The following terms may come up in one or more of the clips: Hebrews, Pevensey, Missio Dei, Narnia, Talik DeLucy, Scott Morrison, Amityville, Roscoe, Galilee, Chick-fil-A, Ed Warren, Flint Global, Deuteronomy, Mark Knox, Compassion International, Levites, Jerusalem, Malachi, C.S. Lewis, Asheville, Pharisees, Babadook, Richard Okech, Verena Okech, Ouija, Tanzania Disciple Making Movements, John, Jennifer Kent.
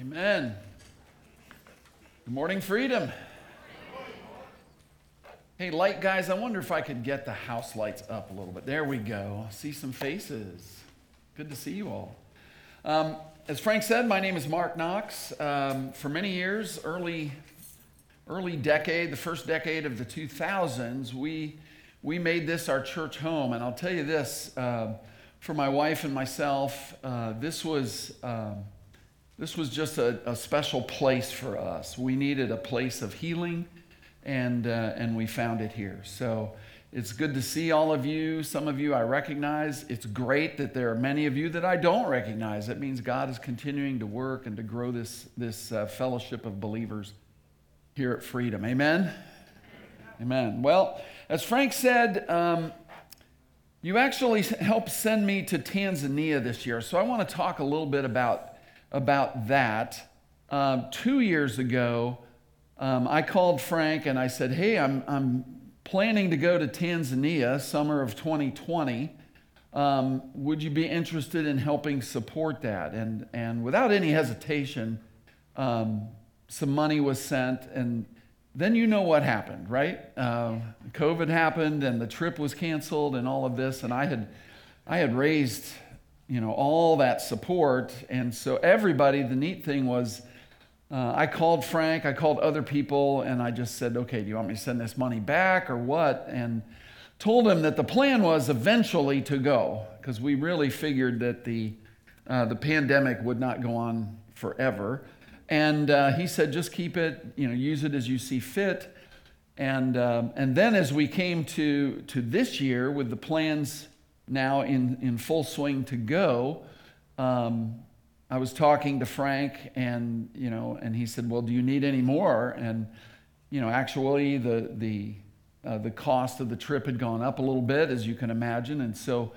Amen. Good morning, Freedom. Hey, light guys, I wonder if I could get the house lights up a little bit. There we go. See some faces. Good to see you all. As Frank said, my name is Mark Knox. For many years, early decade, the first decade of the 2000s, we made this our church home. And I'll tell you this, for my wife and myself, this was just a special place for us. We needed a place of healing. And we found it here. So it's good to see all of you. Some of you I recognize. It's great that there are many of you that I don't recognize. That means God is continuing to work and to grow this fellowship of believers here at Freedom. Amen? Amen. Well, as Frank said, you actually helped send me to Tanzania this year. So I want to talk a little bit about that. 2 years ago, I called Frank and I said, hey, I'm planning to go to Tanzania summer of 2020. Would you be interested in helping support that? And without any hesitation, some money was sent. And then you know what happened, right? COVID happened and the trip was canceled and all of this. And I had raised, all that support. And so everybody, the neat thing was, I called Frank, I called other people, and I just said, okay, do you want me to send this money back or what? And told him that the plan was eventually to go, because we really figured that the pandemic would not go on forever. And he said, just keep it, use it as you see fit. And then as we came to this year with the plans now in full swing to go, I was talking to Frank and, and he said, well, do you need any more? And, actually the cost of the trip had gone up a little bit, as you can imagine. And so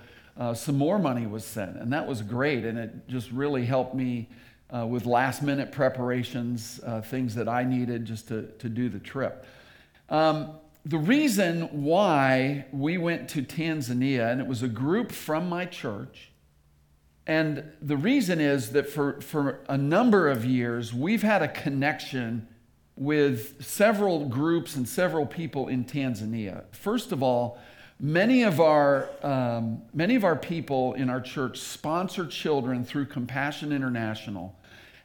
some more money was sent, and that was great. And it just really helped me with last minute preparations, things that I needed just to do the trip. The reason why we went to Tanzania, and it was a group from my church. And the reason is that for a number of years, we've had a connection with several groups and several people in Tanzania. First of all, many of our people in our church sponsor children through Compassion International.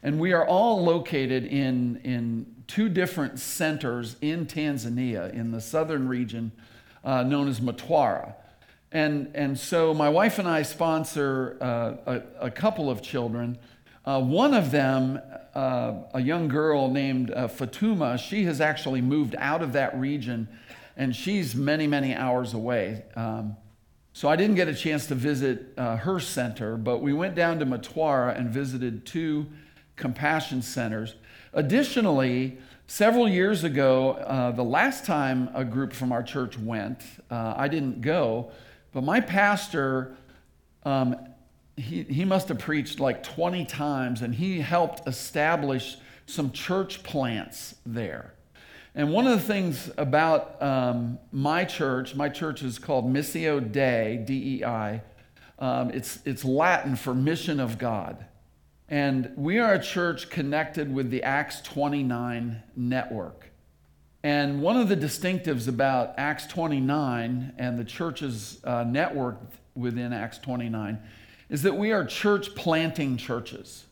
And we are all located in two different centers in Tanzania, in the southern region known as Mtwara. And so my wife and I sponsor a couple of children. One of them, a young girl named Fatuma, she has actually moved out of that region, and she's many, many hours away. So I didn't get a chance to visit her center, but we went down to Mtwara and visited two compassion centers. Additionally, several years ago, the last time a group from our church went, I didn't go. But my pastor, he must have preached like 20 times, and he helped establish some church plants there. And one of the things about my church is called Missio Dei, D-E-I. It's Latin for Mission of God. And we are a church connected with the Acts 29 network. And one of the distinctives about Acts 29 and the church's network within Acts 29 is that we are church planting churches.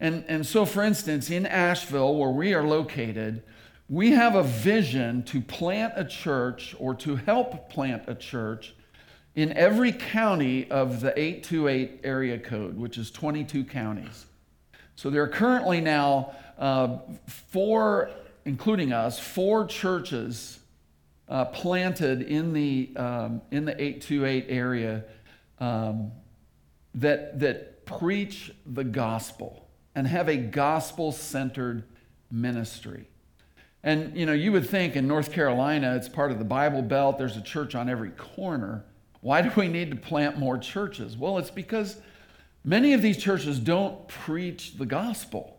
And so, for instance, in Asheville, where we are located, we have a vision to plant a church or to help plant a church in every county of the 828 area code, which is 22 counties. So there are currently now four, including us, four churches planted in the 828 area that preach the gospel and have a gospel-centered ministry. And you would think in North Carolina, it's part of the Bible Belt, there's a church on every corner. Why do we need to plant more churches? Well, it's because many of these churches don't preach the gospel.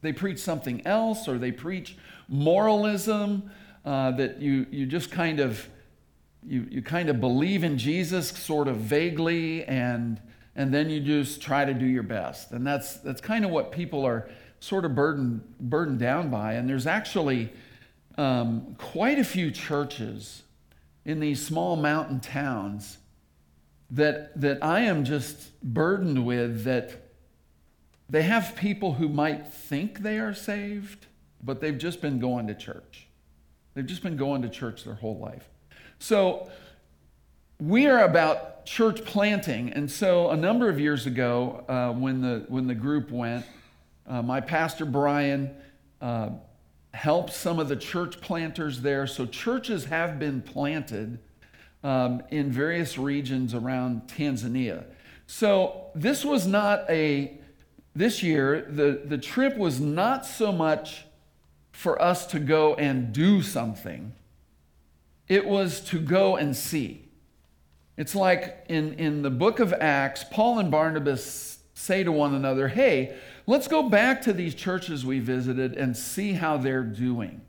They preach something else, or they preach moralism, that you just kind of you kind of believe in Jesus sort of vaguely, and and then you just try to do your best. And that's kind of what people are sort of burdened down by. And there's actually quite a few churches in these small mountain towns that I am just burdened with, that they have people who might think they are saved, but they've just been going to church. They've just been going to church their whole life. So we are about church planting. And so a number of years ago, when the group went, my pastor Brian helped some of the church planters there. So churches have been planted in various regions around Tanzania. So this was this year, the trip was not so much for us to go and do something. It was to go and see. It's like in the book of Acts, Paul and Barnabas say to one another, hey, let's go back to these churches we visited and see how they're doing.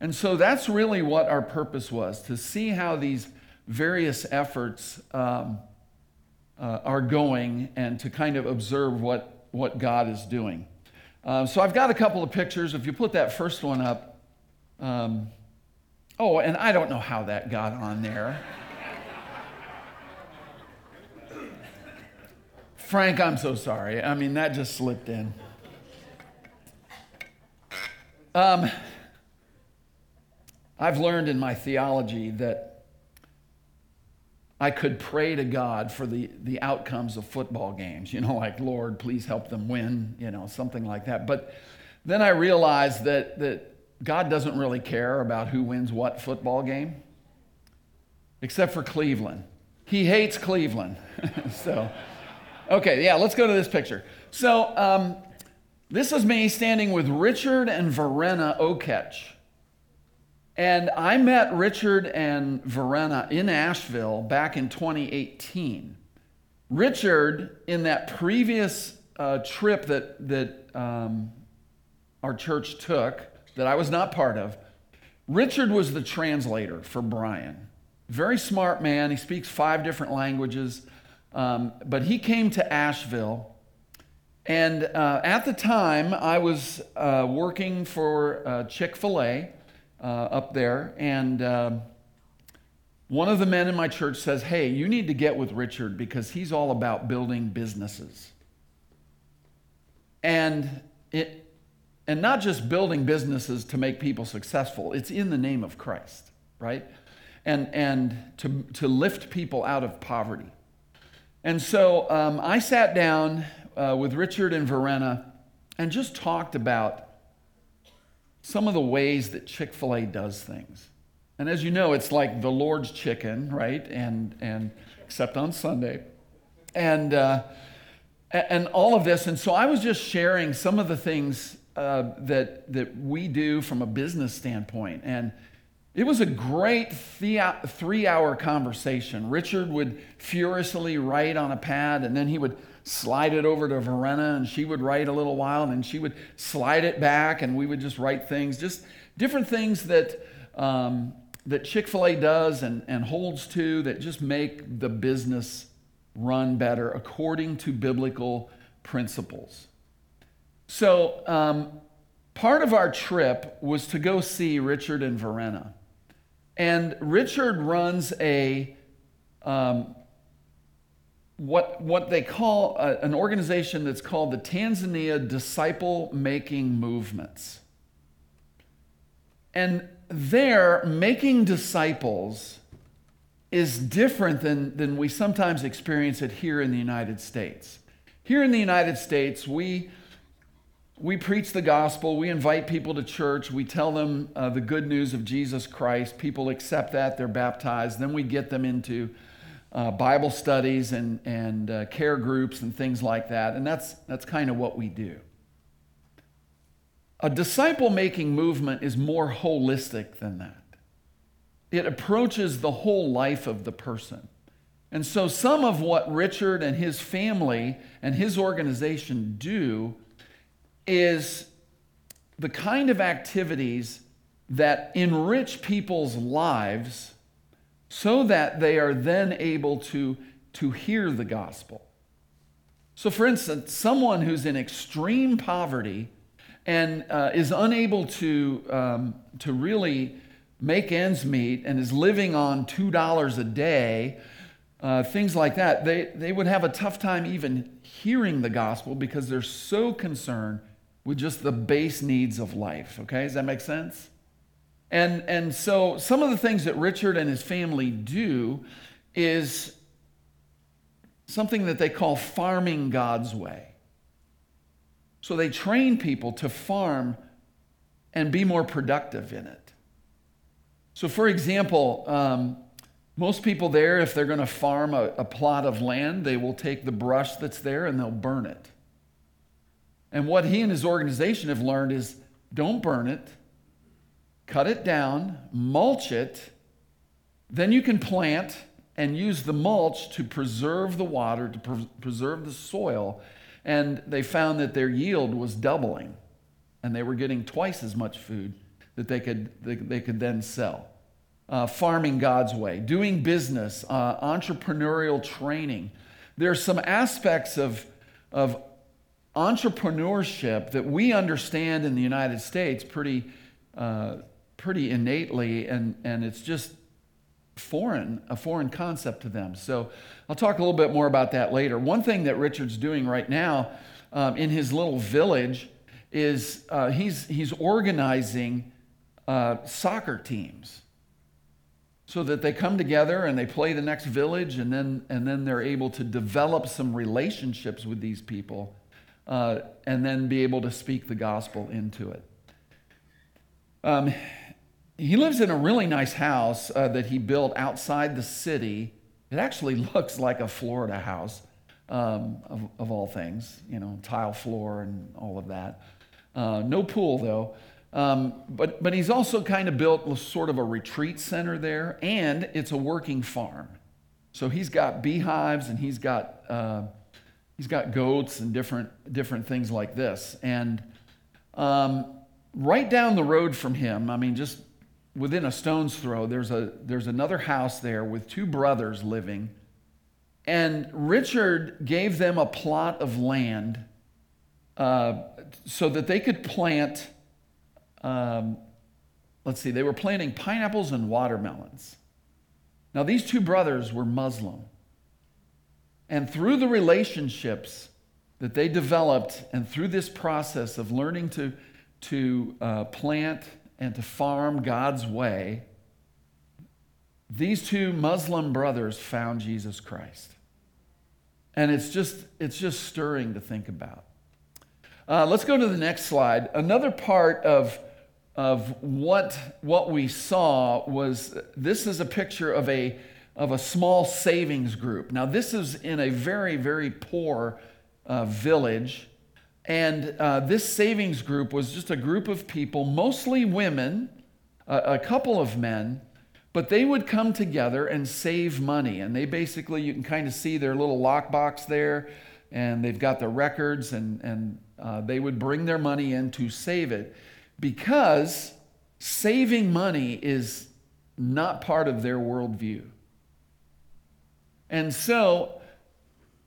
And so that's really what our purpose was, to see how these various efforts are going and to kind of observe what God is doing. So I've got a couple of pictures. If you put that first one up. And I don't know how that got on there. Frank, I'm so sorry. I mean, that just slipped in. I've learned in my theology that I could pray to God for the outcomes of football games, like, Lord, please help them win, something like that. But then I realized that God doesn't really care about who wins what football game, except for Cleveland. He hates Cleveland. So, okay, yeah, let's go to this picture. So this is me standing with Richard and Verena Okech. And I met Richard and Verena in Asheville back in 2018. Richard, in that previous trip that our church took, that I was not part of, Richard was the translator for Brian. Very smart man. He speaks 5 different languages. But he came to Asheville. And at the time, I was working for Chick-fil-A. Up there, and one of the men in my church says, hey, you need to get with Richard because he's all about building businesses. And not just building businesses to make people successful, it's in the name of Christ, right? And to lift people out of poverty. And so I sat down with Richard and Verena and just talked about some of the ways that Chick-fil-A does things. And as you know, it's like the Lord's chicken, right? And except on Sunday. And all of this. And so I was just sharing some of the things that we do from a business standpoint. And it was a great 3-hour conversation. Richard would furiously write on a pad, and then he would slide it over to Verena, and she would write a little while, and then she would slide it back, and we would just write things, just different things that Chick-fil-A does and holds to, that just make the business run better according to biblical principles. So part of our trip was to go see Richard and Verena. And Richard runs a what they call an organization that's called the Tanzania Disciple Making Movements. And there, making disciples is different than we sometimes experience it here in the United States. Here in the United States, we preach the gospel, we invite people to church, we tell them the good news of Jesus Christ, people accept that, they're baptized, then we get them into Bible studies and care groups and things like that. And that's kind of what we do. A disciple-making movement is more holistic than that. It approaches the whole life of the person. And so some of what Richard and his family and his organization do is the kind of activities that enrich people's lives so that they are then able to hear the gospel, So for instance, someone who's in extreme poverty and is unable to really make ends meet and is living on $2 a day, things like that, they would have a tough time even hearing the gospel because they're so concerned with just the base needs of life. Okay, does that make sense? And so some of the things that Richard and his family do is something that they call farming God's way. So they train people to farm and be more productive in it. So for example, most people there, if they're going to farm a plot of land, they will take the brush that's there and they'll burn it. And what he and his organization have learned is don't burn it, cut it down, mulch it, then you can plant and use the mulch to preserve the water, to preserve the soil. And they found that their yield was doubling and they were getting twice as much food that they could then sell. Farming God's way, doing business, entrepreneurial training. There are some aspects of entrepreneurship that we understand in the United States pretty innately, and it's just a foreign concept to them. So I'll talk a little bit more about that later. One thing that Richard's doing right now in his little village is he's organizing soccer teams so that they come together and they play the next village, and then they're able to develop some relationships with these people and then be able to speak the gospel into it. He lives in a really nice house that he built outside the city. It actually looks like a Florida house, of all things, you know, tile floor and all of that. No pool, though. But he's also kind of built sort of a retreat center there, and it's a working farm. So he's got beehives and he's got goats and different things like this. And right down the road from him, I mean, just within a stone's throw, there's another house there with two brothers living, and Richard gave them a plot of land so that they could plant. They were planting pineapples and watermelons. Now, these two brothers were Muslim. And through the relationships that they developed and through this process of learning to plant and to farm God's way, these two Muslim brothers found Jesus Christ. And it's just stirring to think about. Let's go to the next slide. Another part of what we saw was, this is a picture of a small savings group. Now, this is in a very, very poor village, and this savings group was just a group of people, mostly women, a couple of men, but they would come together and save money. And they basically, you can kind of see their little lockbox there, and they've got their records, and they would bring their money in to save it, because saving money is not part of their worldview. And so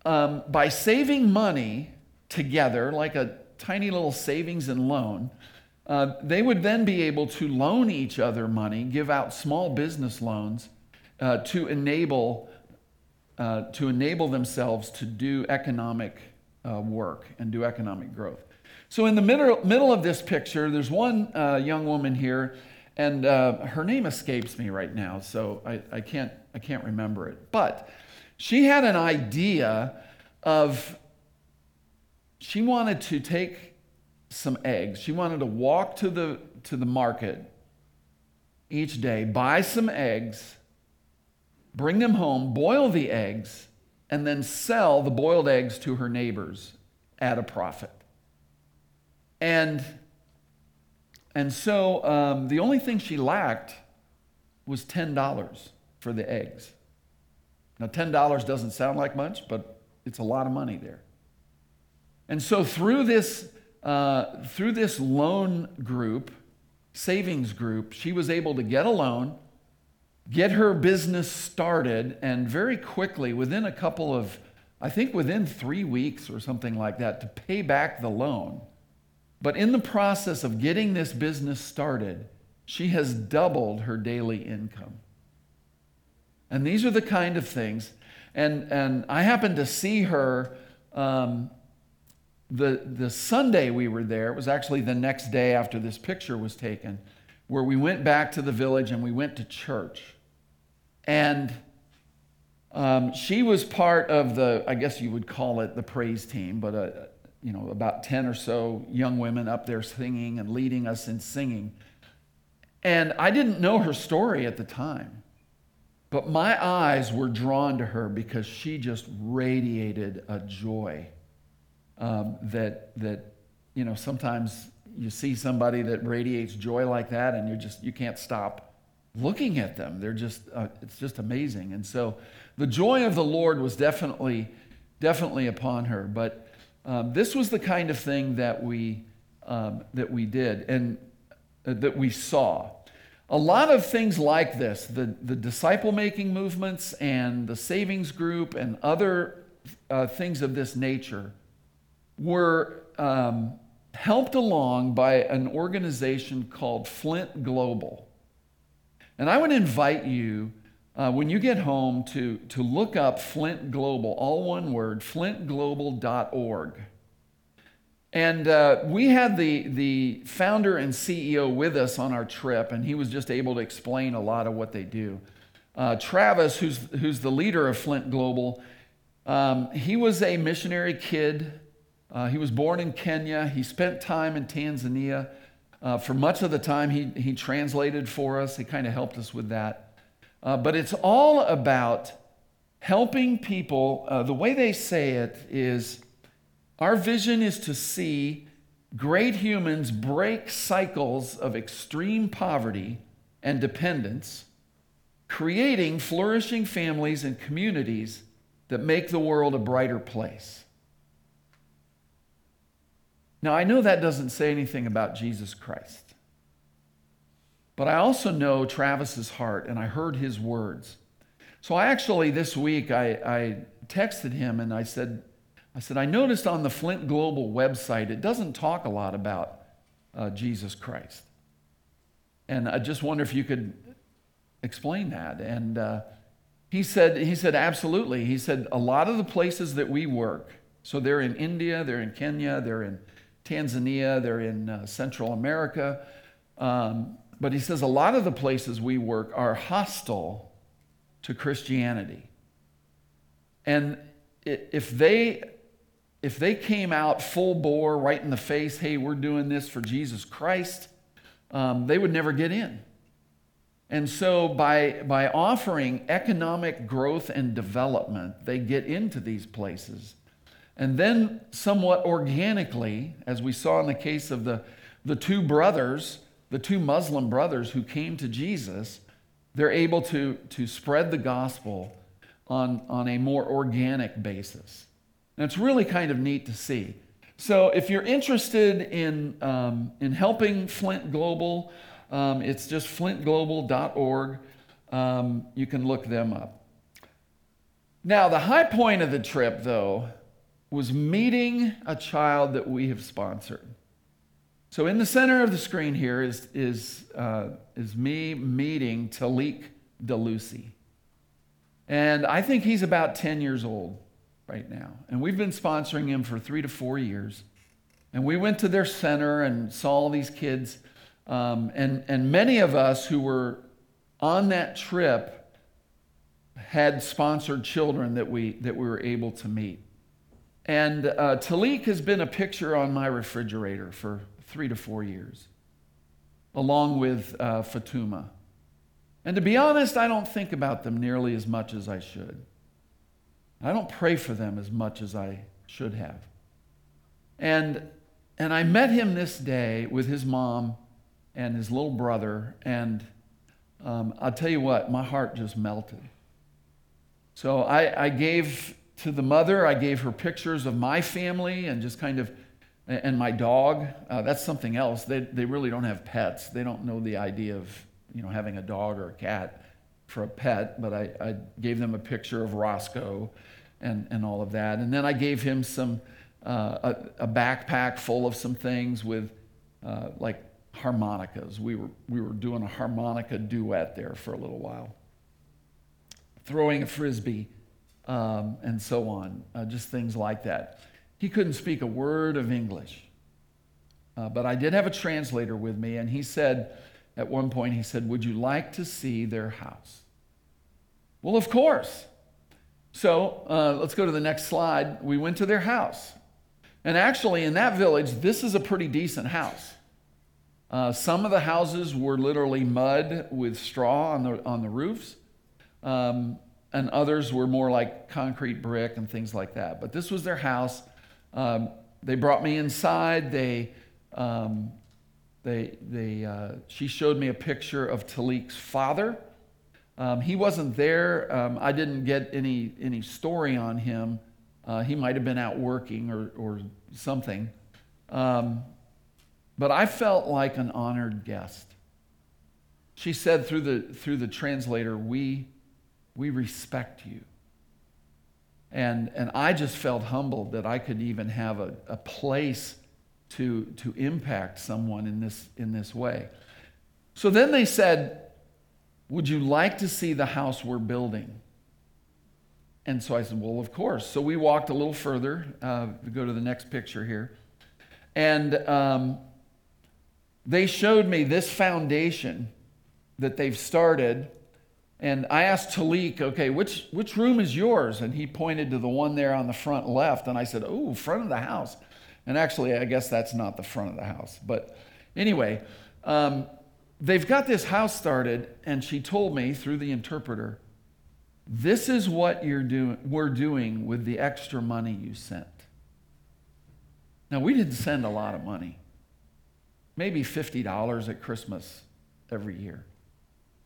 by saving money together, like a tiny little savings and loan, they would then be able to loan each other money, give out small business loans to enable themselves to do economic work and do economic growth. So in the middle of this picture, there's one young woman here, and her name escapes me right now, so I can't remember it. But she had an idea of, she wanted to take some eggs. She wanted to walk to the market each day, buy some eggs, bring them home, boil the eggs, and then sell the boiled eggs to her neighbors at a profit. And so the only thing she lacked was $10 for the eggs. Now, $10 doesn't sound like much, but it's a lot of money there. And so through this loan group, savings group, she was able to get a loan, get her business started, and very quickly, within a couple of I think within 3 weeks or something like that, to pay back the loan. But in the process of getting this business started, she has doubled her daily income. And these are the kind of things. And I happened to see her the Sunday we were there. It was actually the next day after this picture was taken, where we went back to the village and we went to church. And she was part of the, I guess you would call it the praise team, but about 10 or so young women up there singing and leading us in singing. And I didn't know her story at the time, but my eyes were drawn to her because she just radiated a joy that sometimes you see somebody that radiates joy like that and you can't stop looking at them. They're just, it's just amazing. And so the joy of the Lord was definitely upon her. But this was the kind of thing that we did and that we saw. A lot of things like this, the disciple-making movements and the savings group and other things of this nature were helped along by an organization called Flint Global. And I would invite you, when you get home, to look up Flint Global, all one word, flintglobal.org. And we had the founder and CEO with us on our trip, and he was just able to explain a lot of what they do. Travis, who's the leader of Flint Global, he was a missionary kid. He was born in Kenya. He spent time in Tanzania. For much of the time, he translated for us. He kind of helped us with that. But it's all about helping people. The way they say it is, our vision is to see great humans break cycles of extreme poverty and dependence, creating flourishing families and communities that make the world a brighter place. Now, I know that doesn't say anything about Jesus Christ, but I also know Travis's heart, and I heard his words. So I actually, this week, I texted him, and I said, I noticed on the Flint Global website, it doesn't talk a lot about Jesus Christ. And I just wonder if you could explain that. And he said, absolutely. He said, a lot of the places that we work, so they're in India, they're in Kenya, they're in Tanzania, they're in Central America. But he says, a lot of the places we work are hostile to Christianity. And if they came out full bore, right in the face, hey, we're doing this for Jesus Christ, they would never get in. And so by offering economic growth and development, they get into these places. And then somewhat organically, as we saw in the case of the two brothers, the two Muslim brothers who came to Jesus, they're able to spread the gospel on a more organic basis. And it's really kind of neat to see. So if you're interested in helping Flint Global, it's just flintglobal.org. You can look them up. Now, the high point of the trip, though, was meeting a child that we have sponsored. So in the center of the screen here is me meeting Talik DeLucy. And I think he's about 10 years old right now. And we've been sponsoring him for 3 to 4 years. And we went to their center and saw all these kids. And many of us who were on that trip had sponsored children that we were able to meet. And Talik has been a picture on my refrigerator for 3 to 4 years, along with Fatuma. And to be honest, I don't think about them nearly as much as I should. I don't pray for them as much as I should have. And I met him this day with his mom and his little brother, and I'll tell you what, my heart just melted. So I gave to the mother, I gave her pictures of my family and just kind of, and my dog. That's something else. They really don't have pets. They don't know the idea of having a dog or a cat for a pet, but I gave them a picture of Roscoe and all of that. And then I gave him some a backpack full of some things with like harmonicas. We were doing a harmonica duet there for a little while, throwing a frisbee, and so on, just things like that. He couldn't speak a word of English, but I did have a translator with me, and he said, at one point, he said, "Would you like to see their house?" Well, of course. So let's go to the next slide. We went to their house. And actually, in that village, this is a pretty decent house. Some of the houses were literally mud with straw on the roofs, and others were more like concrete brick and things like that. But this was their house. They brought me inside. She showed me a picture of Talik's father. He wasn't there. I didn't get any story on him. He might have been out working or something. But I felt like an honored guest. She said through the translator, "We respect you." And I just felt humbled that I could even have a place to impact someone in this way. So then they said, "Would you like to see the house we're building?" And so I said, "Well, of course." So we walked a little further. Go to the next picture here. And they showed me this foundation that they've started. And I asked Talik, "Okay, which room is yours?" And he pointed to the one there on the front left. And I said, "Oh, front of the house." And actually, I guess that's not the front of the house. But anyway, they've got this house started, and she told me through the interpreter, "This is what we're doing with the extra money you sent." Now, we didn't send a lot of money. Maybe $50 at Christmas every year,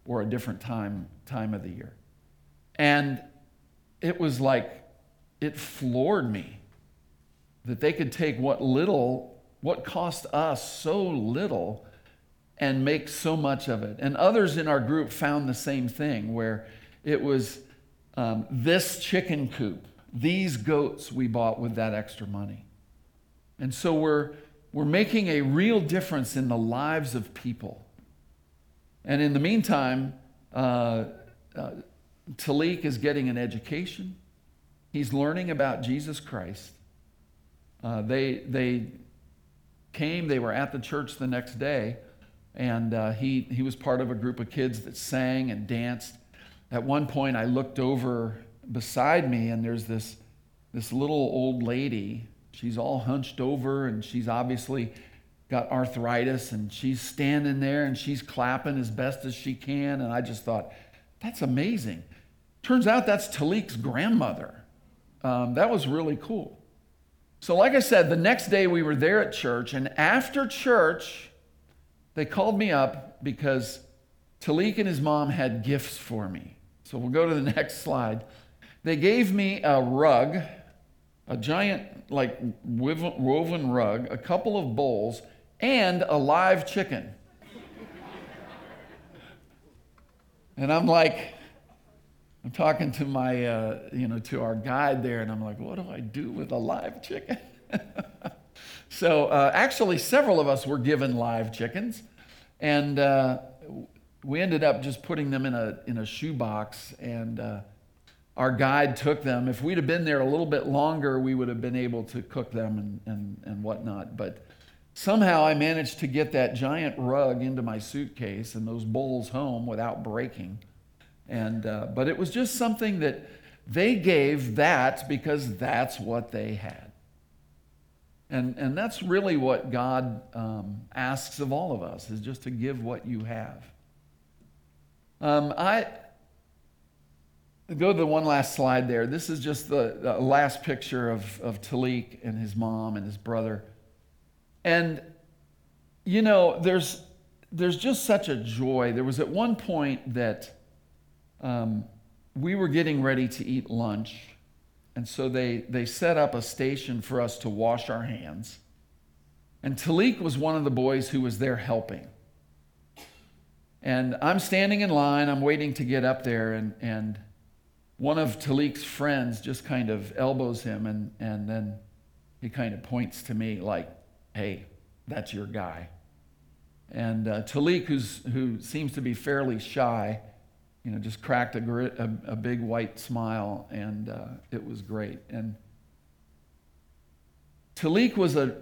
or a different time of the year. And it was like, it floored me that they could take what cost us so little and make so much of it. And others in our group found the same thing, where it was this chicken coop, these goats we bought with that extra money. And so we're making a real difference in the lives of people. And in the meantime, Talik is getting an education. He's learning about Jesus Christ. They came, they were at the church the next day, and he was part of a group of kids that sang and danced. At one point, I looked over beside me, and there's this little old lady. She's all hunched over, and she's obviously got arthritis, and she's standing there, and she's clapping as best as she can. And I just thought, that's amazing. Turns out that's Talik's grandmother. That was really cool. So like I said, the next day we were there at church, and after church, they called me up because Talik and his mom had gifts for me. So we'll go to the next slide. They gave me a rug, a giant, like, woven rug, a couple of bowls, and a live chicken. And I'm like, I'm talking to my, to our guide there, and I'm like, what do I do with a live chicken? So actually, several of us were given live chickens, and we ended up just putting them in a shoebox, and our guide took them. If we'd have been there a little bit longer, we would have been able to cook them and whatnot. But somehow I managed to get that giant rug into my suitcase and those bowls home without breaking. And but it was just something that they gave, that because that's what they had, and that's really what God asks of all of us, is just to give what you have. I go to the one last slide there. This is just the last picture of Talik and his mom and his brother, and there's just such a joy. There was at one point that. We were getting ready to eat lunch, and so they set up a station for us to wash our hands. And Talik was one of the boys who was there helping. And I'm standing in line, I'm waiting to get up there, and one of Talik's friends just kind of elbows him, and then he kind of points to me like, hey, that's your guy. And Talik, who seems to be fairly shy, you know, just cracked a big white smile, and it was great. And Talik was a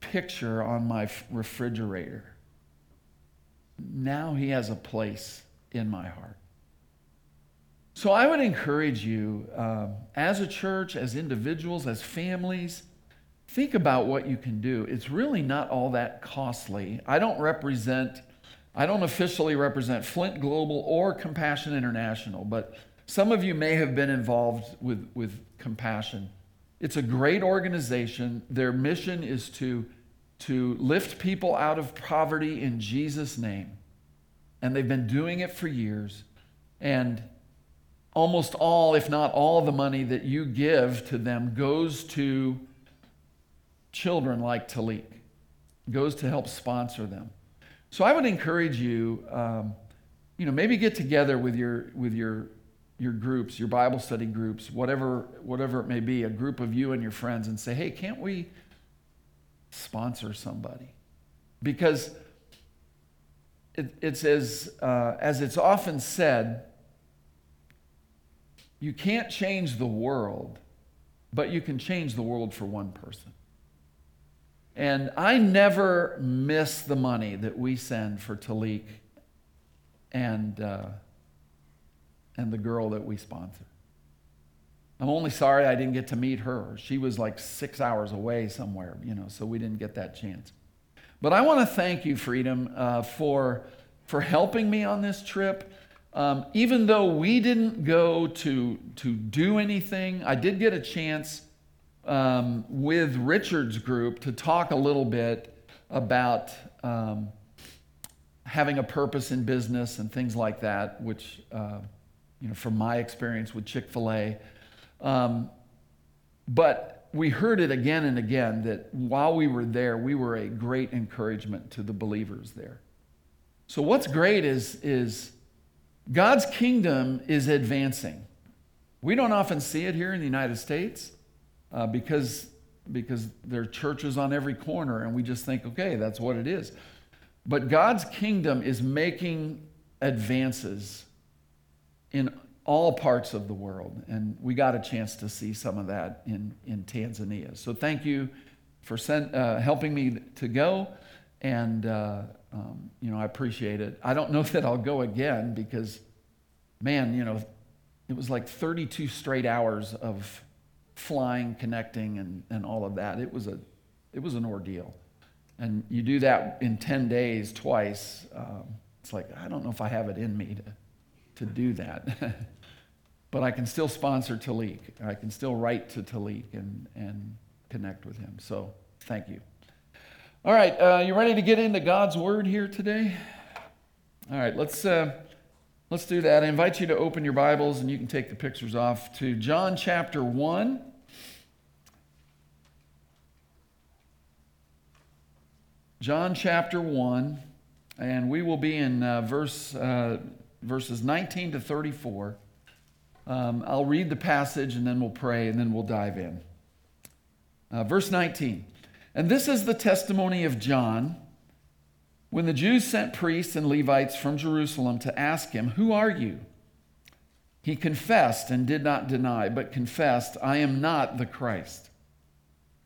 picture on my refrigerator. Now he has a place in my heart. So I would encourage you, as a church, as individuals, as families, think about what you can do. It's really not all that costly. I don't officially represent Flint Global or Compassion International, but some of you may have been involved with Compassion. It's a great organization. Their mission is to lift people out of poverty in Jesus' name. And they've been doing it for years. And almost all, if not all, the money that you give to them goes to children like Talik, goes to help sponsor them. So I would encourage you, maybe get together with your groups, your Bible study groups, whatever it may be, a group of you and your friends, and say, hey, can't we sponsor somebody? Because it's as it's often said, you can't change the world, but you can change the world for one person. And I never miss the money that we send for Talik and the girl that we sponsor. I'm only sorry I didn't get to meet her. She was like 6 hours away somewhere, so we didn't get that chance. But I want to thank you, Freedom, for helping me on this trip. Even though we didn't go to do anything, I did get a chance with Richard's group to talk a little bit about having a purpose in business and things like that, which, from my experience with Chick-fil-A. But we heard it again and again that while we were there, we were a great encouragement to the believers there. So what's great is God's kingdom is advancing. We don't often see it here in the United States because there are churches on every corner, and we just think, okay, that's what it is. But God's kingdom is making advances in all parts of the world, and we got a chance to see some of that in Tanzania. So thank you for helping me to go, and I appreciate it. I don't know that I'll go again because, man, it was like 32 straight hours of flying, connecting, and all of that. It was an ordeal. And you do that in 10 days twice. It's like, I don't know if I have it in me to do that. But I can still sponsor Talik. I can still write to Talik and connect with him. So thank you. All right, you ready to get into God's Word here today? All right, let's do that. I invite you to open your Bibles, and you can take the pictures off, to John chapter 1. John chapter 1, and we will be in verses 19 to 34. I'll read the passage, and then we'll pray, and then we'll dive in. Verse 19. And this is the testimony of John when the Jews sent priests and Levites from Jerusalem to ask him, who are you? He confessed and did not deny, but confessed, I am not the Christ.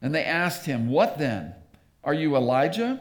And they asked him, what then? Are you Elijah?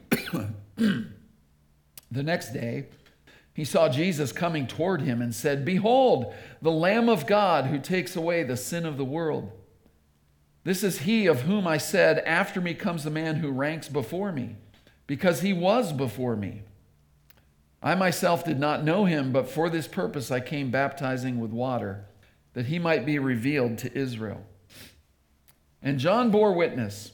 The next day, he saw Jesus coming toward him and said, "Behold, the Lamb of God who takes away the sin of the world. This is he of whom I said, 'After me comes the man who ranks before me, because he was before me.' I myself did not know him, but for this purpose I came baptizing with water, that he might be revealed to Israel." And John bore witness,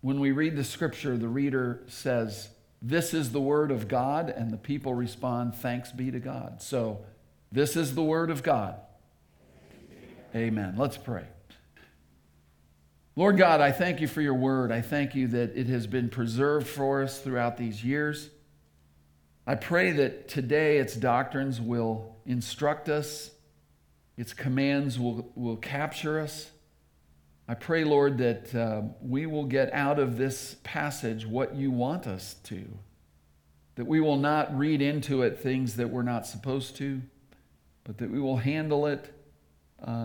when we read the scripture, the reader says, "This is the word of God," and the people respond, "Thanks be to God." So, this is the word of God. Amen. Let's pray. Lord God, I thank you for your word. I thank you that it has been preserved for us throughout these years. I pray that today its doctrines will instruct us, its commands will capture us. I pray, Lord, that we will get out of this passage what you want us to, that we will not read into it things that we're not supposed to, but that we will handle it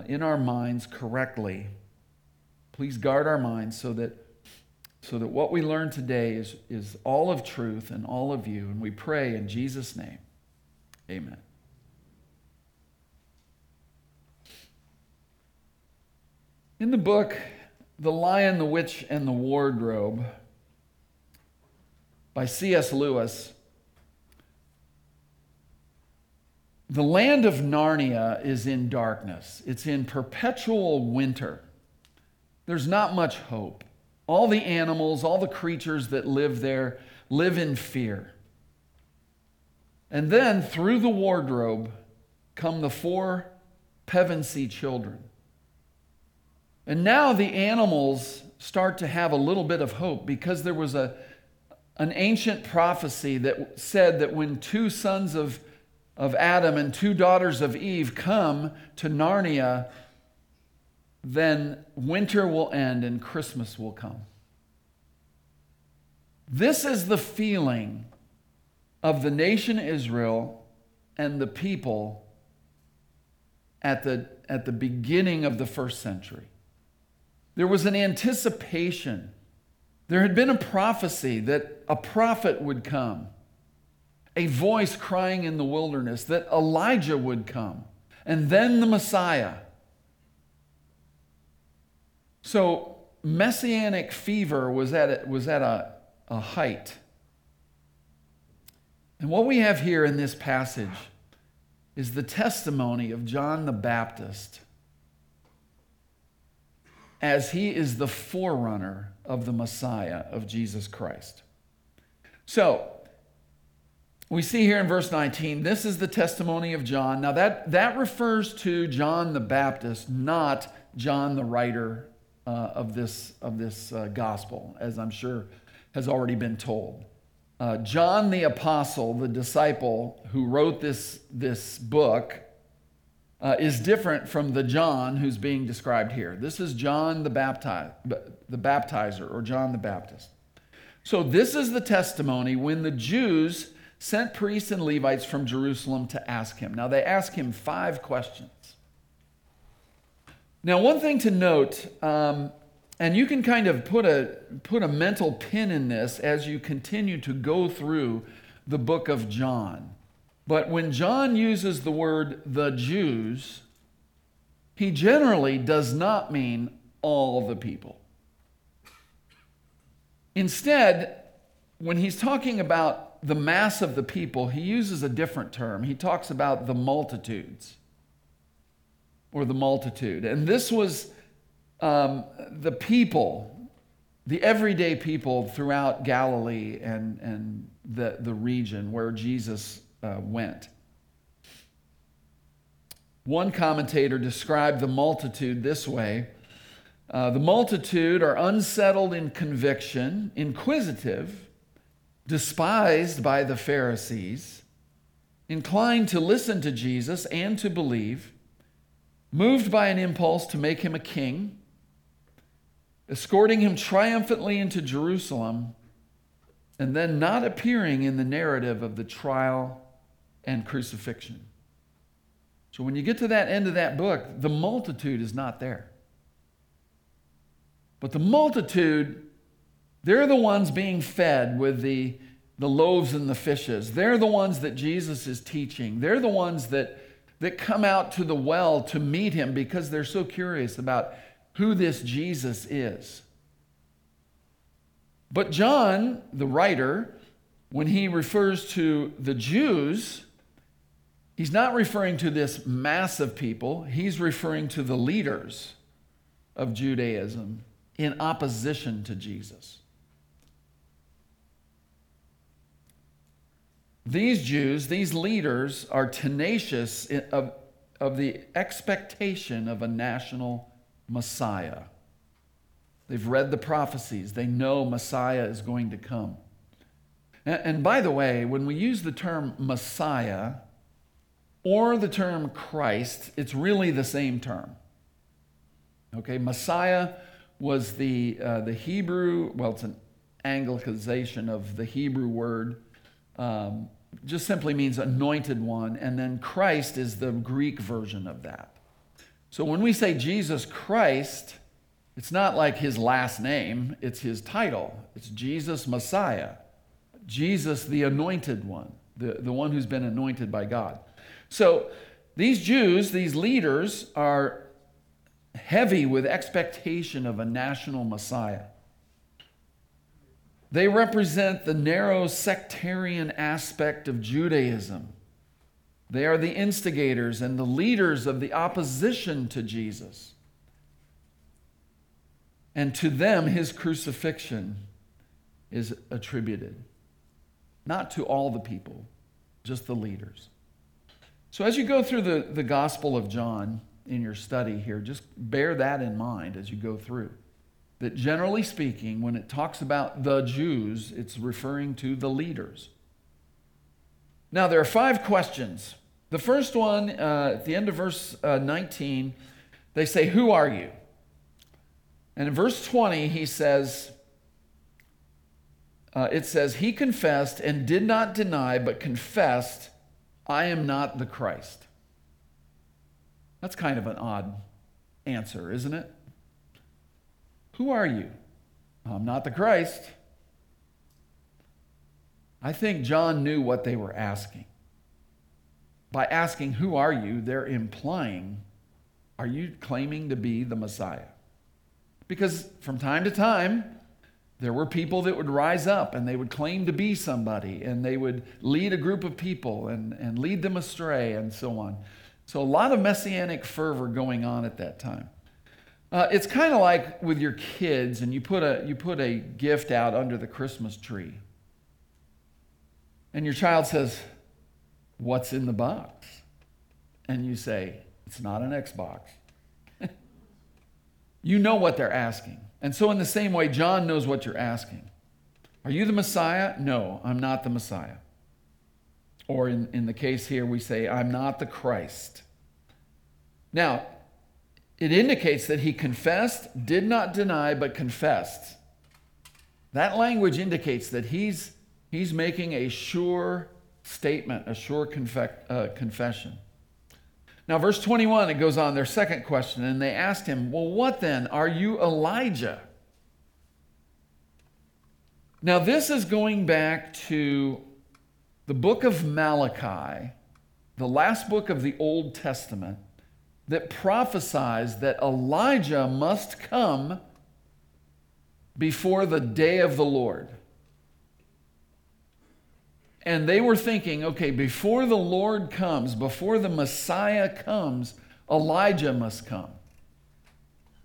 in our minds correctly. Please guard our minds so that what we learn today is all of truth and all of you, and we pray in Jesus' name. Amen. In the book, The Lion, the Witch, and the Wardrobe by C.S. Lewis, the land of Narnia is in darkness. It's in perpetual winter. There's not much hope. All the animals, all the creatures that live there live in fear. And then through the wardrobe come the four Pevensey children. And now the animals start to have a little bit of hope, because there was an ancient prophecy that said that when two sons of Adam and two daughters of Eve come to Narnia, then winter will end and Christmas will come. This is the feeling of the nation Israel and the people at the beginning of the first century. There was an anticipation. There had been a prophecy that a prophet would come, a voice crying in the wilderness that Elijah would come, and then the Messiah. So messianic fever was at a height. And what we have here in this passage is the testimony of John the Baptist, as he is the forerunner of the Messiah, of Jesus Christ. So, we see here in verse 19, this is the testimony of John. Now that refers to John the Baptist, not John the writer of this gospel, as I'm sure has already been told. John the apostle, the disciple who wrote this book, is different from the John who's being described here. This is John the baptizer, or John the Baptist. So this is the testimony when the Jews sent priests and Levites from Jerusalem to ask him. Now they ask him 5 questions. Now one thing to note, and you can kind of put a mental pin in this as you continue to go through the book of John. But when John uses the word "the Jews," he generally does not mean all the people. Instead, when he's talking about the mass of the people, he uses a different term. He talks about the multitudes, or the multitude. And this was the people, the everyday people throughout Galilee and the region where Jesus went. One commentator described the multitude this way. The multitude are unsettled in conviction, inquisitive, despised by the Pharisees, inclined to listen to Jesus and to believe, moved by an impulse to make him a king, escorting him triumphantly into Jerusalem, and then not appearing in the narrative of the trial and crucifixion. So when you get to that end of that book, the multitude is not there. But the multitude, they're the ones being fed with the loaves and the fishes. They're the ones that Jesus is teaching. They're the ones that come out to the well to meet him because they're so curious about who this Jesus is. But John, the writer, when he refers to the Jews, he's not referring to this mass of people. He's referring to the leaders of Judaism in opposition to Jesus. These Jews, these leaders, are tenacious of the expectation of a national Messiah. They've read the prophecies. They know Messiah is going to come. And by the way, when we use the term Messiah or the term Christ, it's really the same term. Okay, Messiah was the Hebrew, well, it's an Anglicization of the Hebrew word. Just simply means anointed one, and then Christ is the Greek version of that. So when we say Jesus Christ, it's not like his last name, it's his title. It's Jesus Messiah, Jesus the anointed one, the one who's been anointed by God. So these Jews, these leaders, are heavy with expectation of a national Messiah. They represent the narrow sectarian aspect of Judaism. They are the instigators and the leaders of the opposition to Jesus. And to them, his crucifixion is attributed. Not to all the people, just the leaders. So as you go through the Gospel of John in your study here, just bear that in mind as you go through. That generally speaking, when it talks about the Jews, it's referring to the leaders. Now, there are five questions. The first one, at the end of verse 19, they say, "Who are you?" And in verse 20, he says, he confessed and did not deny, but confessed, "I am not the Christ." That's kind of an odd answer, isn't it? Who are you? I'm not the Christ. I think John knew what they were asking. By asking, "Who are you?" they're implying, are you claiming to be the Messiah? Because from time to time, there were people that would rise up and they would claim to be somebody and they would lead a group of people and lead them astray and so on. So a lot of messianic fervor going on at that time. It's kind of like with your kids, and you put a gift out under the Christmas tree, and your child says, "What's in the box?" And you say, "It's not an Xbox." You know what they're asking, and so in the same way, John knows what you're asking. Are you the Messiah? No, I'm not the Messiah. Or in the case here, we say, "I'm not the Christ." Now, it indicates that he confessed, did not deny, but confessed. That language indicates that he's making a sure statement, a sure confession. Now, verse 21, it goes on, their second question, and they asked him, "Well, what then? Are you Elijah?" Now, this is going back to the book of Malachi, the last book of the Old Testament, that prophesies that Elijah must come before the day of the Lord. And they were thinking, okay, before the Lord comes, before the Messiah comes, Elijah must come.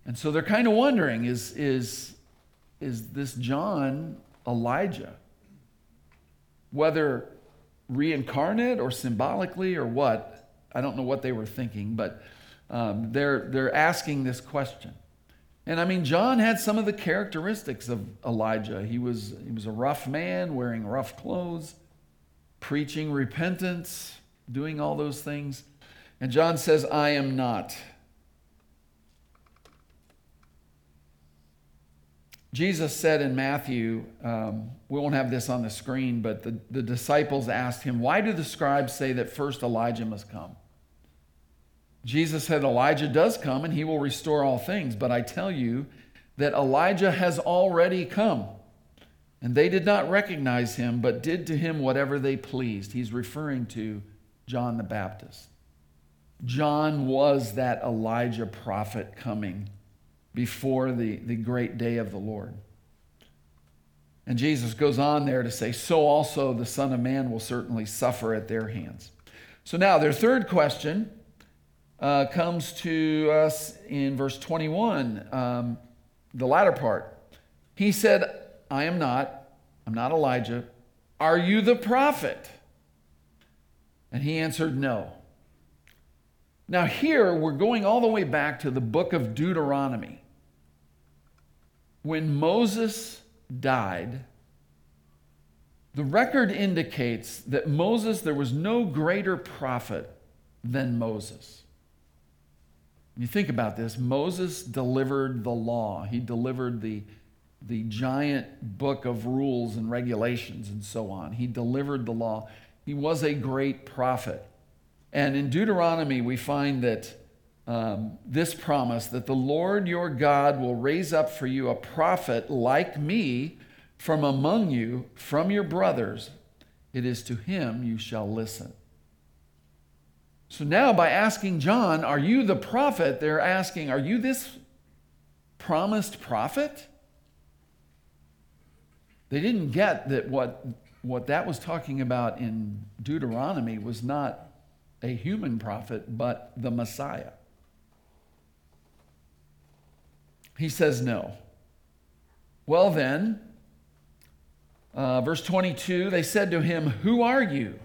And so they're kind of wondering, is this John Elijah? Whether reincarnate or symbolically or what, I don't know what they were thinking, but they're asking this question. And I mean, John had some of the characteristics of Elijah. He was a rough man, wearing rough clothes, preaching repentance, doing all those things. And John says, I am not. Jesus said in Matthew, we won't have this on the screen, but the disciples asked him, why do the scribes say that first Elijah must come? Jesus said, Elijah does come and he will restore all things, but I tell you that Elijah has already come. And they did not recognize him, but did to him whatever they pleased. He's referring to John the Baptist. John was that Elijah prophet coming before the great day of the Lord. And Jesus goes on there to say, so also the Son of Man will certainly suffer at their hands. So now their third question comes to us in verse 21, the latter part. He said, I am not. I'm not Elijah. Are you the prophet? And he answered, no. Now here, we're going all the way back to the book of Deuteronomy. When Moses died, the record indicates that Moses, there was no greater prophet than Moses. You think about this, Moses delivered the law. He delivered the giant book of rules and regulations and so on. He delivered the law. He was a great prophet. And in Deuteronomy, we find that this promise that the Lord your God will raise up for you a prophet like me from among you, from your brothers. It is to him you shall listen. So now by asking John, are you the prophet? They're asking, are you this promised prophet? They didn't get that what that was talking about in Deuteronomy was not a human prophet, but the Messiah. He says no. Well then, verse 22, they said to him, who are you?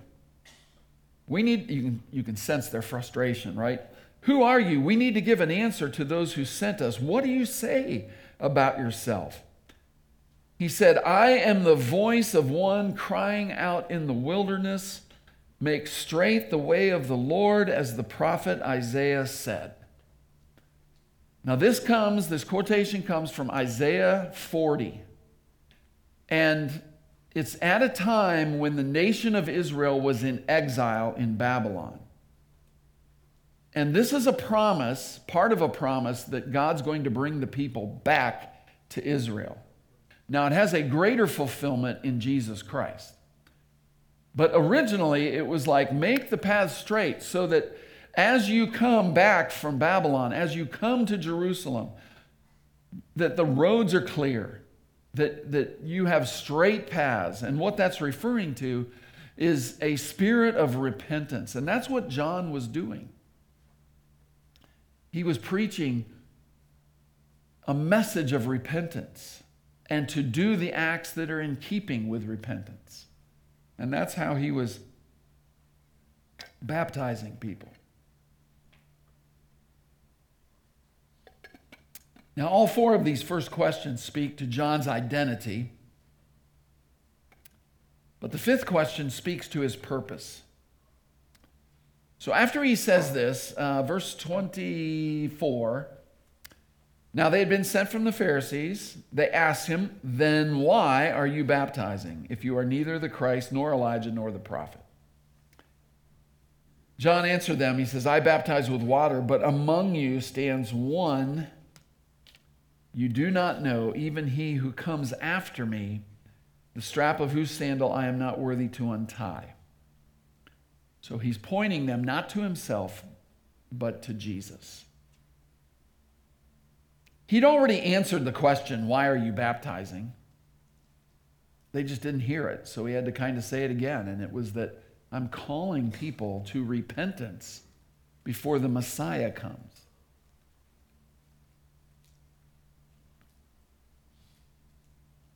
You can sense their frustration, right? Who are you? We need to give an answer to those who sent us. What do you say about yourself? He said, I am the voice of one crying out in the wilderness, make straight the way of the Lord, as the prophet Isaiah said. Now this quotation comes from Isaiah 40. And it's at a time when the nation of Israel was in exile in Babylon. And this is a promise, part of a promise, that God's going to bring the people back to Israel. Now, it has a greater fulfillment in Jesus Christ. But originally, it was like, make the path straight so that as you come back from Babylon, as you come to Jerusalem, that the roads are clear, that you have straight paths. And what that's referring to is a spirit of repentance. And that's what John was doing. He was preaching a message of repentance, and to do the acts that are in keeping with repentance. And that's how he was baptizing people. Now, all four of these first questions speak to John's identity, but the fifth question speaks to his purpose. So after he says this, verse 24, now they had been sent from the Pharisees. They asked him, then why are you baptizing if you are neither the Christ nor Elijah nor the prophet? John answered them. He says, I baptize with water, but among you stands one you do not know, even he who comes after me, the strap of whose sandal I am not worthy to untie. So he's pointing them not to himself, but to Jesus. He'd already answered the question, why are you baptizing? They just didn't hear it, so he had to kind of say it again, and it was that I'm calling people to repentance before the Messiah comes.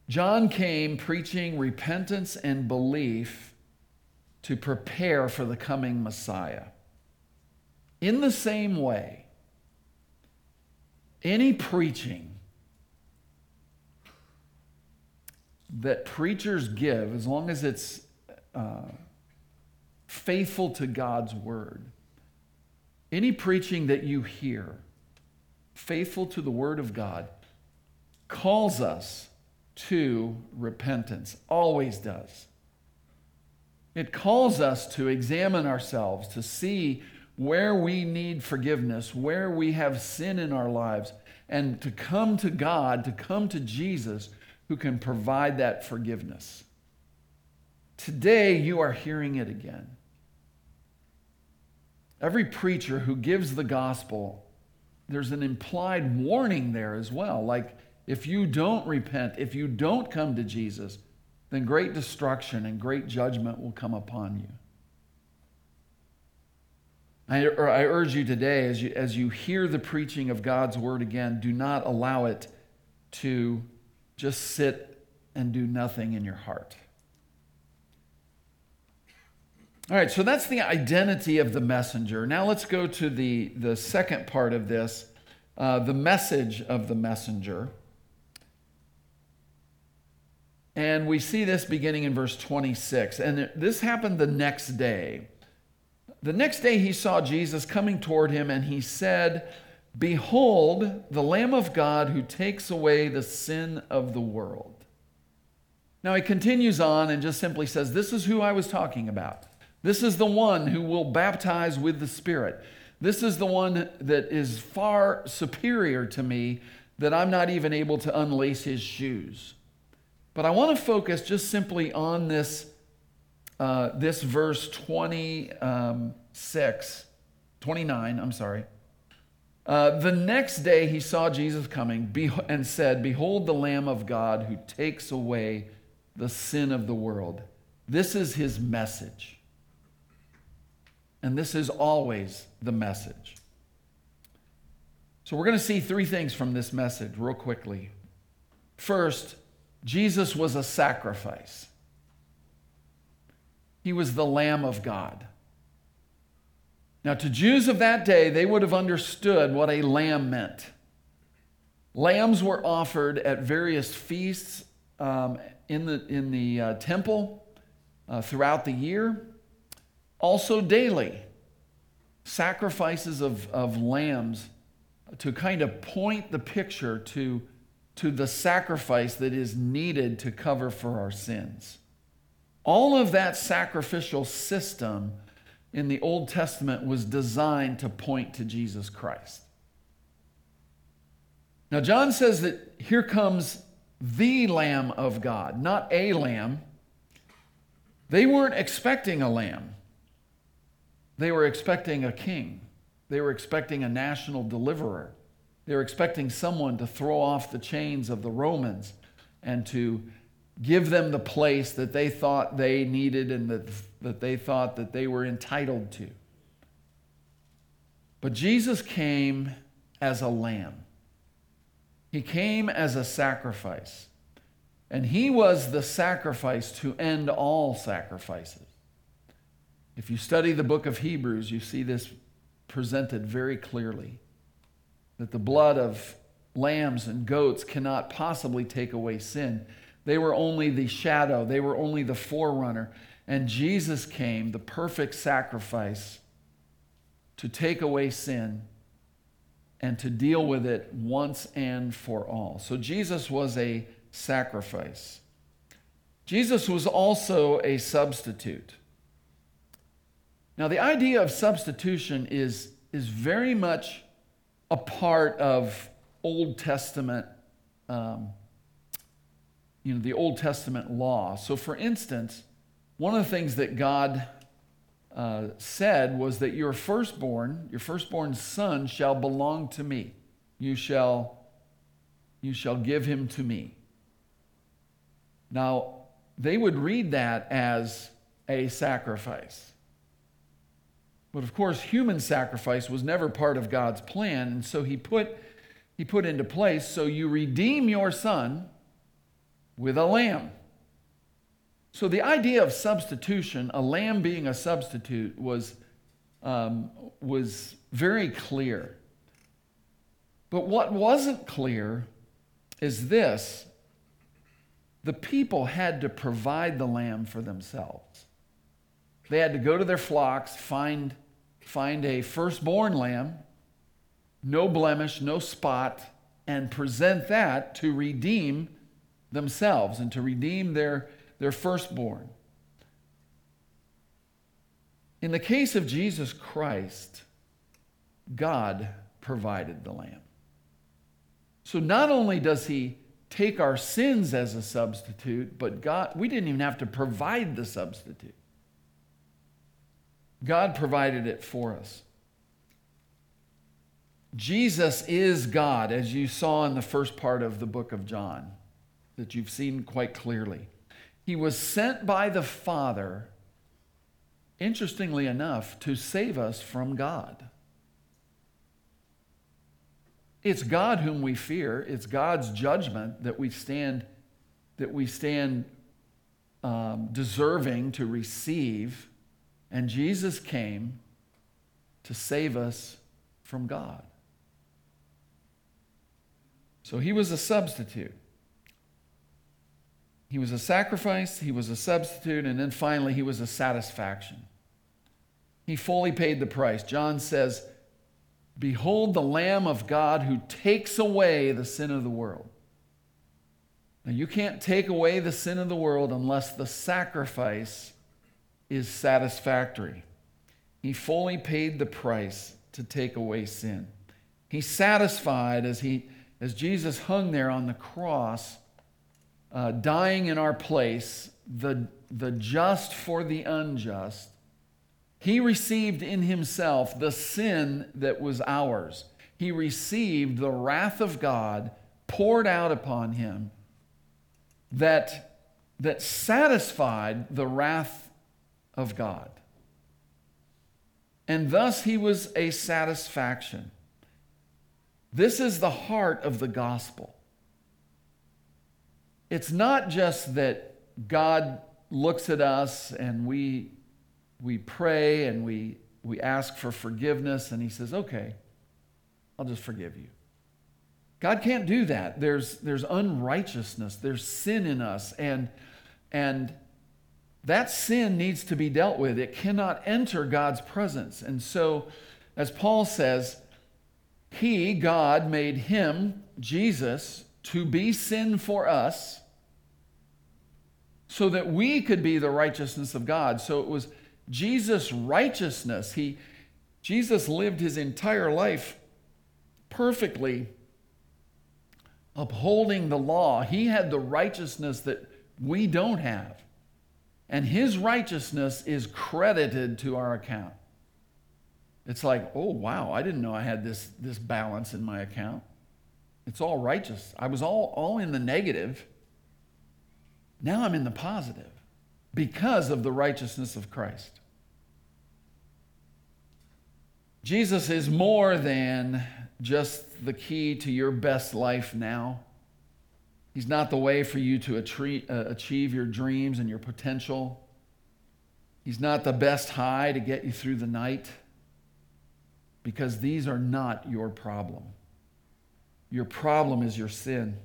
John came preaching repentance and belief to prepare for the coming Messiah. In the same way, any preaching that preachers give, as long as it's faithful to God's word, any preaching that you hear, faithful to the word of God, calls us to repentance, always does. It calls us to examine ourselves, to see where we need forgiveness, where we have sin in our lives, and to come to God, to come to Jesus, who can provide that forgiveness. Today, you are hearing it again. Every preacher who gives the gospel, there's an implied warning there as well. Like, if you don't repent, if you don't come to Jesus, then great destruction and great judgment will come upon you. I urge you today, as you hear the preaching of God's word again, do not allow it to just sit and do nothing in your heart. All right, so that's the identity of the messenger. Now let's go to the second part of this, the message of the messenger. And we see this beginning in verse 26. And this happened the next day. The next day he saw Jesus coming toward him, and he said, "Behold, the Lamb of God who takes away the sin of the world." Now he continues on and just simply says, this is who I was talking about. This is the one who will baptize with the Spirit. This is the one that is far superior to me, that I'm not even able to unlace his shoes. But I want to focus just simply on this verse 29, I'm sorry. The next day he saw Jesus coming and said, "Behold the Lamb of God who takes away the sin of the world." This is his message. And this is always the message. So we're going to see three things from this message real quickly. First, Jesus was a sacrifice. He was the Lamb of God. Now, to Jews of that day, they would have understood what a lamb meant. Lambs were offered at various feasts in the temple throughout the year. Also daily, sacrifices of lambs to kind of point the picture to the sacrifice that is needed to cover for our sins. All of that sacrificial system in the Old Testament was designed to point to Jesus Christ. Now, John says that here comes the Lamb of God, not a lamb. They weren't expecting a lamb. They were expecting a king. They were expecting a national deliverer. They were expecting someone to throw off the chains of the Romans and to give them the place that they thought they needed and that they thought that they were entitled to. But Jesus came as a lamb. He came as a sacrifice. And he was the sacrifice to end all sacrifices. If you study the book of Hebrews, you see this presented very clearly, that the blood of lambs and goats cannot possibly take away sin. They were only the shadow. They were only the forerunner. And Jesus came, the perfect sacrifice, to take away sin and to deal with it once and for all. So Jesus was a sacrifice. Jesus was also a substitute. Now, the idea of substitution is very much a part of Old Testament, the Old Testament law. So, for instance, one of the things that God said was that your firstborn son shall belong to me. You shall give him to me. Now, they would read that as a sacrifice. But of course, human sacrifice was never part of God's plan, and so he put into place, so you redeem your son with a lamb. So the idea of substitution, a lamb being a substitute, was was very clear. But what wasn't clear is this: the people had to provide the lamb for themselves. They had to go to their flocks, find a firstborn lamb, no blemish, no spot, and present that to redeem themselves and to redeem their firstborn. In the case of Jesus Christ, God provided the lamb. So not only does he take our sins as a substitute, but God, we didn't even have to provide the substitute. God provided it for us. Jesus is God, as you saw in the first part of the book of John, that you've seen quite clearly. He was sent by the Father, interestingly enough, to save us from God. It's God whom we fear. It's God's judgment that we stand deserving to receive. And Jesus came to save us from God. So he was a substitute. He was a sacrifice, he was a substitute, and then finally he was a satisfaction. He fully paid the price. John says, "Behold the Lamb of God who takes away the sin of the world." Now, you can't take away the sin of the world unless the sacrifice is satisfactory. He fully paid the price to take away sin. He satisfied as Jesus hung there on the cross, dying in our place, the just for the unjust. He received in himself the sin that was ours. He received the wrath of God poured out upon him that satisfied the wrath of God. And thus he was a satisfaction. This is the heart of the gospel. It's not just that God looks at us and we pray and we ask for forgiveness, and he says, "Okay, I'll just forgive you." God can't do that. There's unrighteousness, there's sin in us, and that sin needs to be dealt with. It cannot enter God's presence. And so, as Paul says, he, God, made him, Jesus, to be sin for us so that we could be the righteousness of God. So it was Jesus' righteousness. Jesus lived his entire life perfectly, upholding the law. He had the righteousness that we don't have. And his righteousness is credited to our account. It's like, "Oh, wow, I didn't know I had this balance in my account. It's all righteous. I was all in the negative. Now I'm in the positive because of the righteousness of Christ." Jesus is more than just the key to your best life now. He's not the way for you to achieve your dreams and your potential. He's not the best high to get you through the night, because these are not your problem. Your problem is your sin,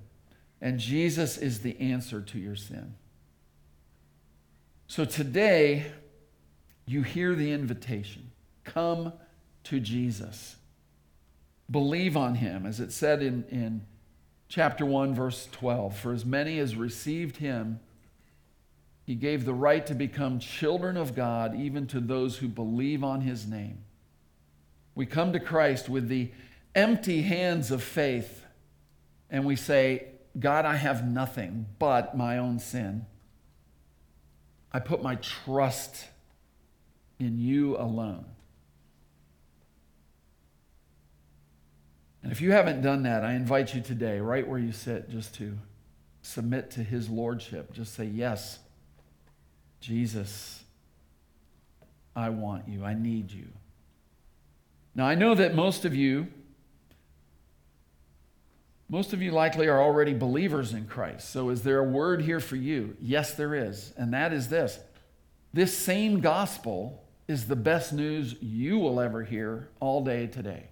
and Jesus is the answer to your sin. So today, you hear the invitation. Come to Jesus. Believe on him, as it said in chapter 1, verse 12. "For as many as received him, he gave the right to become children of God, even to those who believe on his name." We come to Christ with the empty hands of faith, and we say, "God, I have nothing but my own sin. I put my trust in you alone." And if you haven't done that, I invite you today, right where you sit, just to submit to his lordship. Just say, "Yes, Jesus, I want you. I need you." Now, I know that most of you likely are already believers in Christ. So is there a word here for you? Yes, there is. And that is this: this same gospel is the best news you will ever hear all day today.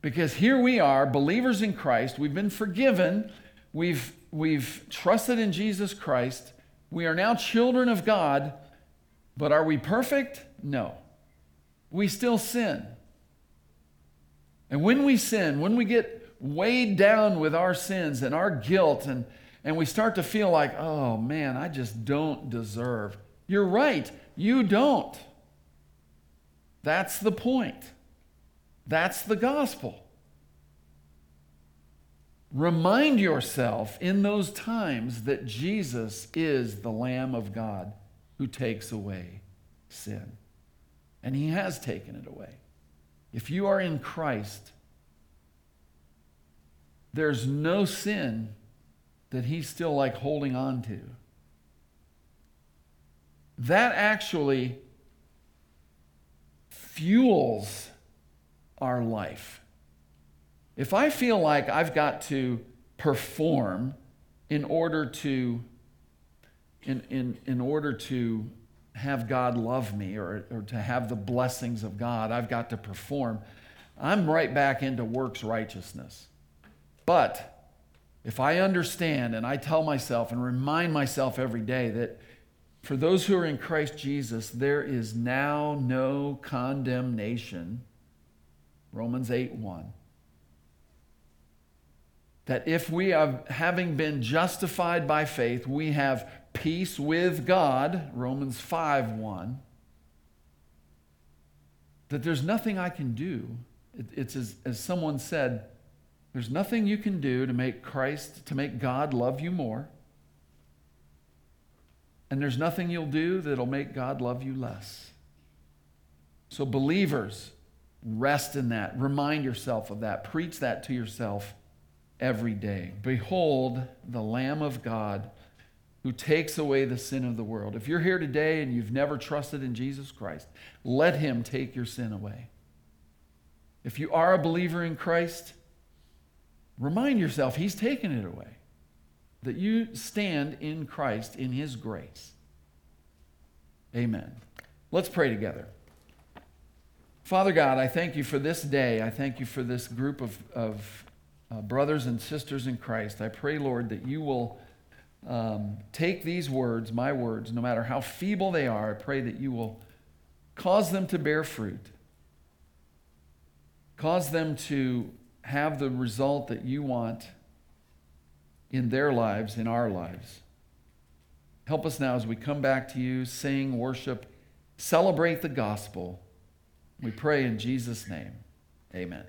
Because here we are, believers in Christ. We've been forgiven. We've trusted in Jesus Christ. We are now children of God. But are we perfect? No. We still sin. And when we sin, when we get weighed down with our sins and our guilt, and we start to feel like, oh man, I just don't deserve. You're right. You don't. That's the point. That's the gospel. Remind yourself in those times that Jesus is the Lamb of God who takes away sin. And he has taken it away. If you are in Christ, there's no sin that he's still like holding on to. That actually fuels our life. If I feel like I've got to perform in order to order to have God love me or to have the blessings of God, I've got to perform, I'm right back into works righteousness. But if I understand and I tell myself and remind myself every day that for those who are in Christ Jesus, there is now no condemnation, Romans 8:1, that if we are, having been justified by faith, we have peace with God, Romans 5:1, that there's nothing I can do. It's as someone said, there's nothing you can do to make God love you more. And there's nothing you'll do that'll make God love you less. So believers, rest in that. Remind yourself of that. Preach that to yourself every day. Behold the Lamb of God who takes away the sin of the world. If you're here today and you've never trusted in Jesus Christ, let him take your sin away. If you are a believer in Christ, remind yourself he's taken it away. That you stand in Christ in his grace. Amen. Let's pray together. Father God, I thank you for this day. I thank you for this group of brothers and sisters in Christ. I pray, Lord, that you will take these words, my words, no matter how feeble they are, I pray that you will cause them to bear fruit. Cause them to have the result that you want in their lives, in our lives. Help us now as we come back to you, sing, worship, celebrate the gospel. We pray in Jesus' name. Amen.